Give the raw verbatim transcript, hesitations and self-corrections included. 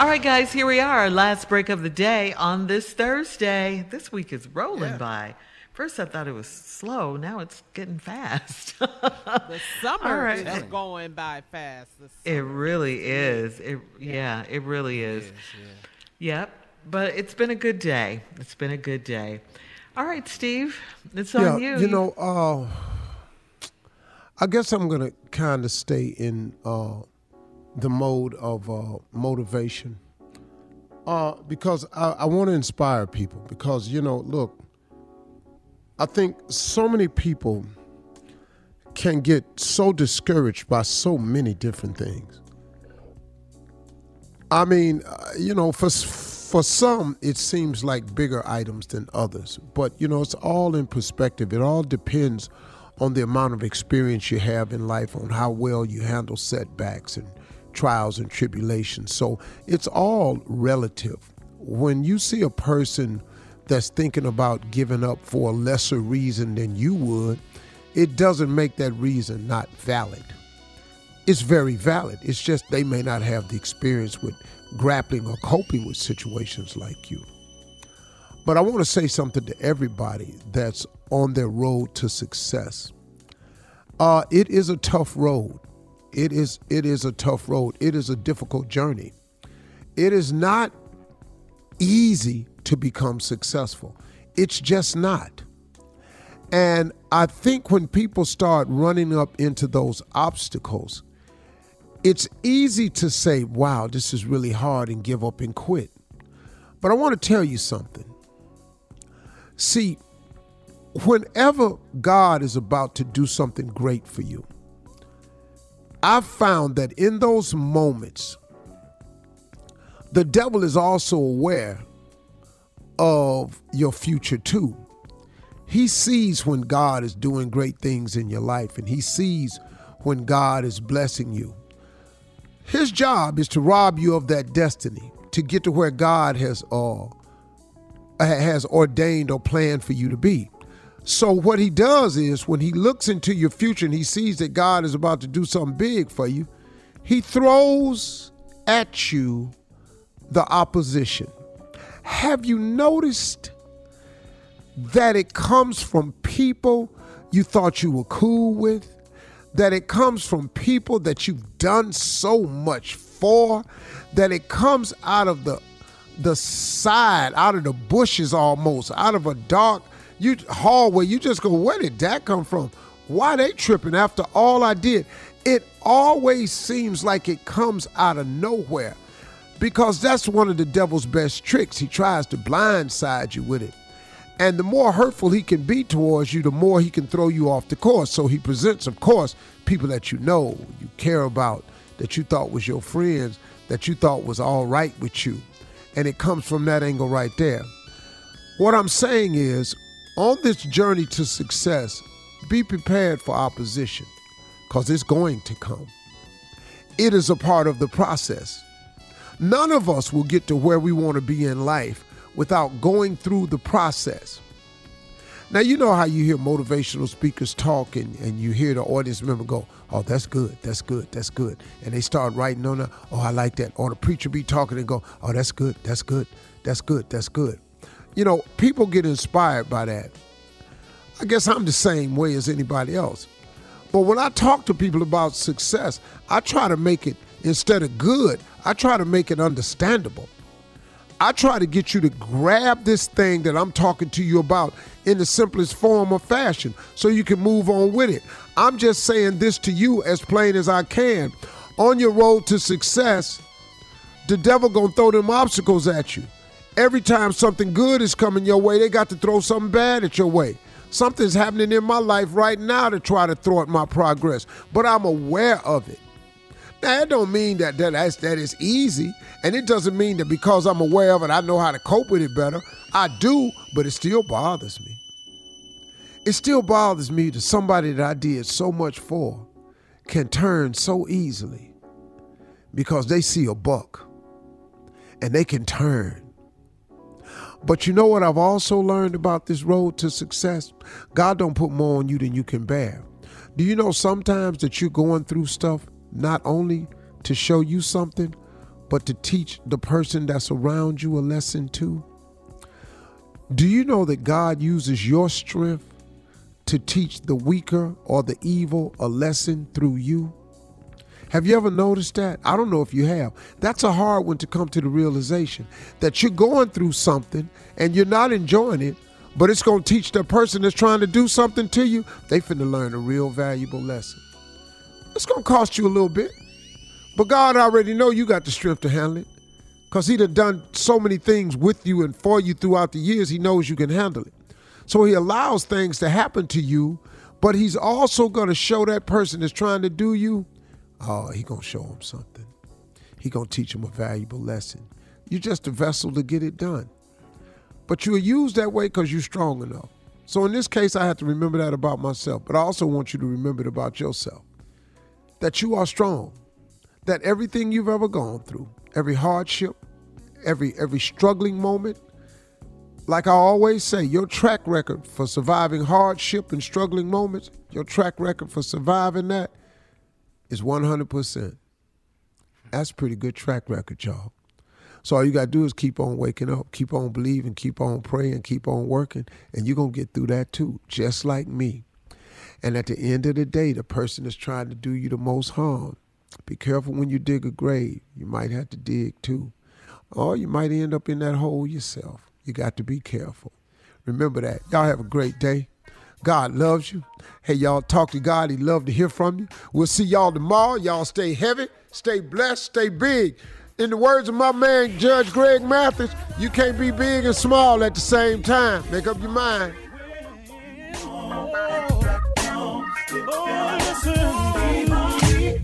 All right, guys, here we are. Last break of the day on this Thursday. This week is rolling yeah. by. First, I thought it was slow. Now it's getting fast. The summer right. is going by fast. It really is. It, yeah. yeah, it really is. It is yeah. Yep. But it's been a good day. It's been a good day. All right, Steve, it's yeah, on you. You know, uh, I guess I'm going to kind of stay in uh, the mode of uh, motivation uh, because I, I want to inspire people because, you know, look, I think so many people can get so discouraged by so many different things. I mean, uh, you know, for for some, it seems like bigger items than others. But, you know, it's all in perspective. It all depends on the amount of experience you have in life, on how well you handle setbacks and trials and tribulations. So it's all relative. When you see a person that's thinking about giving up for a lesser reason than you would, it doesn't make that reason not valid. It's very valid. It's just they may not have the experience with grappling or coping with situations like you. But I want to say something to everybody that's on their road to success. Uh, it is a tough road. It is, it is a tough road. It is a difficult journey. It is not easy to become successful. It's just not. And I think when people start running up into those obstacles, it's easy to say, wow, this is really hard, and give up and quit. But I want to tell you something. See, whenever God is about to do something great for you, I've found that in those moments, the devil is also aware of your future too. He sees when God is doing great things in your life, and he sees when God is blessing you. His job is to rob you of that destiny, to get to where God has uh, has ordained or planned for you to be. So what he does is, when he looks into your future and he sees that God is about to do something big for you, he throws at you the opposition. Have you noticed that it comes from people you thought you were cool with, that it comes from people that you've done so much for, that it comes out of the the side, out of the bushes almost, out of a dark you, hallway. You just go, where did that come from? Why they tripping after all I did? It always seems like it comes out of nowhere. Because that's one of the devil's best tricks. He tries to blindside you with it. And the more hurtful he can be towards you, the more he can throw you off the course. So he presents, of course, people that you know, you care about, that you thought was your friends, that you thought was all right with you. And it comes from that angle right there. What I'm saying is, on this journey to success, be prepared for opposition, because it's going to come. It is a part of the process. None of us will get to where we want to be in life without going through the process. Now, you know how you hear motivational speakers talk and, and you hear the audience member go, oh, that's good, that's good, that's good. And they start writing on that, oh, I like that. Or the preacher be talking and go, oh, that's good, that's good, that's good, that's good. You know, people get inspired by that. I guess I'm the same way as anybody else. But when I talk to people about success, I try to make it, instead of good, I try to make it understandable. I try to get you to grab this thing that I'm talking to you about in the simplest form or fashion so you can move on with it. I'm just saying this to you as plain as I can. On your road to success, the devil gonna throw them obstacles at you. Every time something good is coming your way, they got to throw something bad at your way. Something's happening in my life right now to try to thwart my progress, but I'm aware of it. Now, that don't mean that that, that's, that is easy, and it doesn't mean that because I'm aware of it, I know how to cope with it better. I do, but it still bothers me. It still bothers me that somebody that I did so much for can turn so easily because they see a buck, and they can turn. But you know what I've also learned about this road to success? God don't put more on you than you can bear. Do you know sometimes that you're going through stuff not only to show you something, but to teach the person that's around you a lesson too? Do you know that God uses your strength to teach the weaker or the evil a lesson through you? Have you ever noticed that? I don't know if you have. That's a hard one to come to the realization that you're going through something and you're not enjoying it, but it's going to teach the person that's trying to do something to you. They finna learn a real valuable lesson. It's going to cost you a little bit, but God already know you got the strength to handle it because he done done so many things with you and for you throughout the years. He knows you can handle it. So he allows things to happen to you, but he's also going to show that person that's trying to do you, oh, he going to show him something. He going to teach him a valuable lesson. You're just a vessel to get it done. But you're used that way because you're strong enough. So in this case, I have to remember that about myself. But I also want you to remember it about yourself, that you are strong, that everything you've ever gone through, every hardship, every, every struggling moment, like I always say, your track record for surviving hardship and struggling moments, your track record for surviving that, is one hundred percent. That's a pretty good track record, y'all. So all you got to do is keep on waking up, keep on believing, keep on praying, keep on working, and you're going to get through that too, just like me. And at the end of the day, the person that's trying to do you the most harm, be careful when you dig a grave. You might have to dig too. Or you might end up in that hole yourself. You got to be careful. Remember that. Y'all have a great day. God loves you. Hey, y'all, talk to God. He'd love to hear from you. We'll see y'all tomorrow. Y'all stay heavy, stay blessed, stay big. In the words of my man, Judge Greg Mathis, you can't be big and small at the same time. Make up your mind.